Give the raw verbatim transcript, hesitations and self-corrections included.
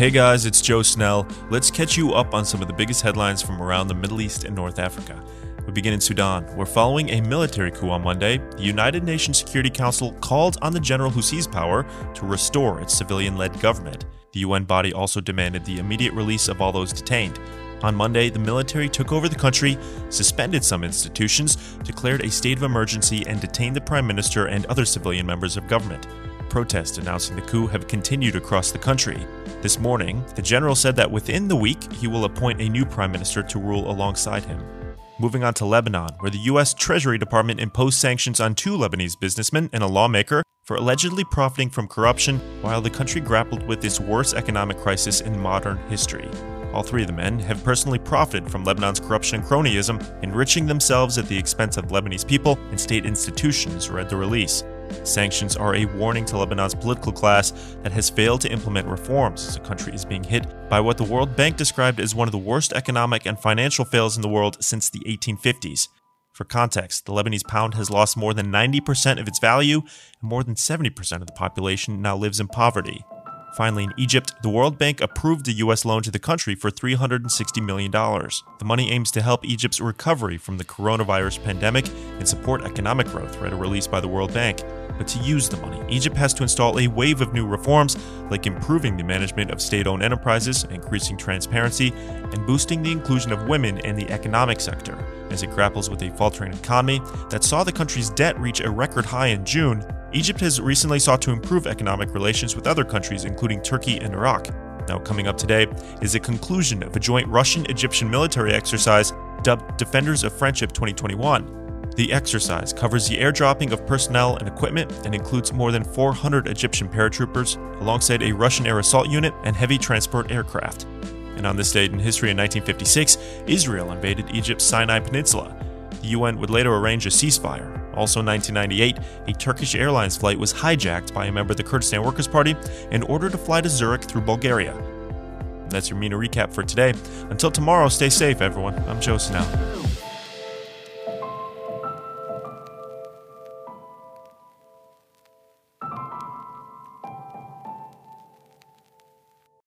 Hey guys, it's Joe Snell. Let's catch you up on some of the biggest headlines from around the Middle East and North Africa. We begin in Sudan, where following a military coup on Monday, the United Nations Security Council called on the general who seized power to restore its civilian-led government. The U N body also demanded the immediate release of all those detained. On Monday, the military took over the country, suspended some institutions, declared a state of emergency, and detained the prime minister and other civilian members of government. Protests announcing the coup have continued across the country. This morning, the general said that within the week, he will appoint a new prime minister to rule alongside him. Moving on to Lebanon, where the U S Treasury Department imposed sanctions on two Lebanese businessmen and a lawmaker for allegedly profiting from corruption while the country grappled with its worst economic crisis in modern history. All three of the men have personally profited from Lebanon's corruption and cronyism, enriching themselves at the expense of Lebanese people and state institutions, read the release. Sanctions are a warning to Lebanon's political class that has failed to implement reforms as the country is being hit by what the World Bank described as one of the worst economic and financial fails in the world since the eighteen fifties. For context, the Lebanese pound has lost more than ninety percent of its value, and more than seventy percent of the population now lives in poverty. Finally, in Egypt, the World Bank approved a U S loan to the country for three hundred sixty million dollars. The money aims to help Egypt's recovery from the coronavirus pandemic and support economic growth, read a release by the World Bank. But to use the money, Egypt has to install a wave of new reforms, like improving the management of state-owned enterprises, increasing transparency, and boosting the inclusion of women in the economic sector, as it grapples with a faltering economy that saw the country's debt reach a record high in June. Egypt has recently sought to improve economic relations with other countries, including Turkey and Iraq. Now coming up today is a conclusion of a joint Russian-Egyptian military exercise dubbed Defenders of Friendship twenty twenty-one. The exercise covers the airdropping of personnel and equipment and includes more than four hundred Egyptian paratroopers alongside a Russian air assault unit and heavy transport aircraft. And on this date in history in nineteen fifty-six, Israel invaded Egypt's Sinai Peninsula. The U N would later arrange a ceasefire. Also in nineteen ninety-eight, a Turkish Airlines flight was hijacked by a member of the Kurdistan Workers' Party in order to fly to Zurich through Bulgaria. And that's your MENA recap for today. Until tomorrow, stay safe, everyone. I'm Joe Snell.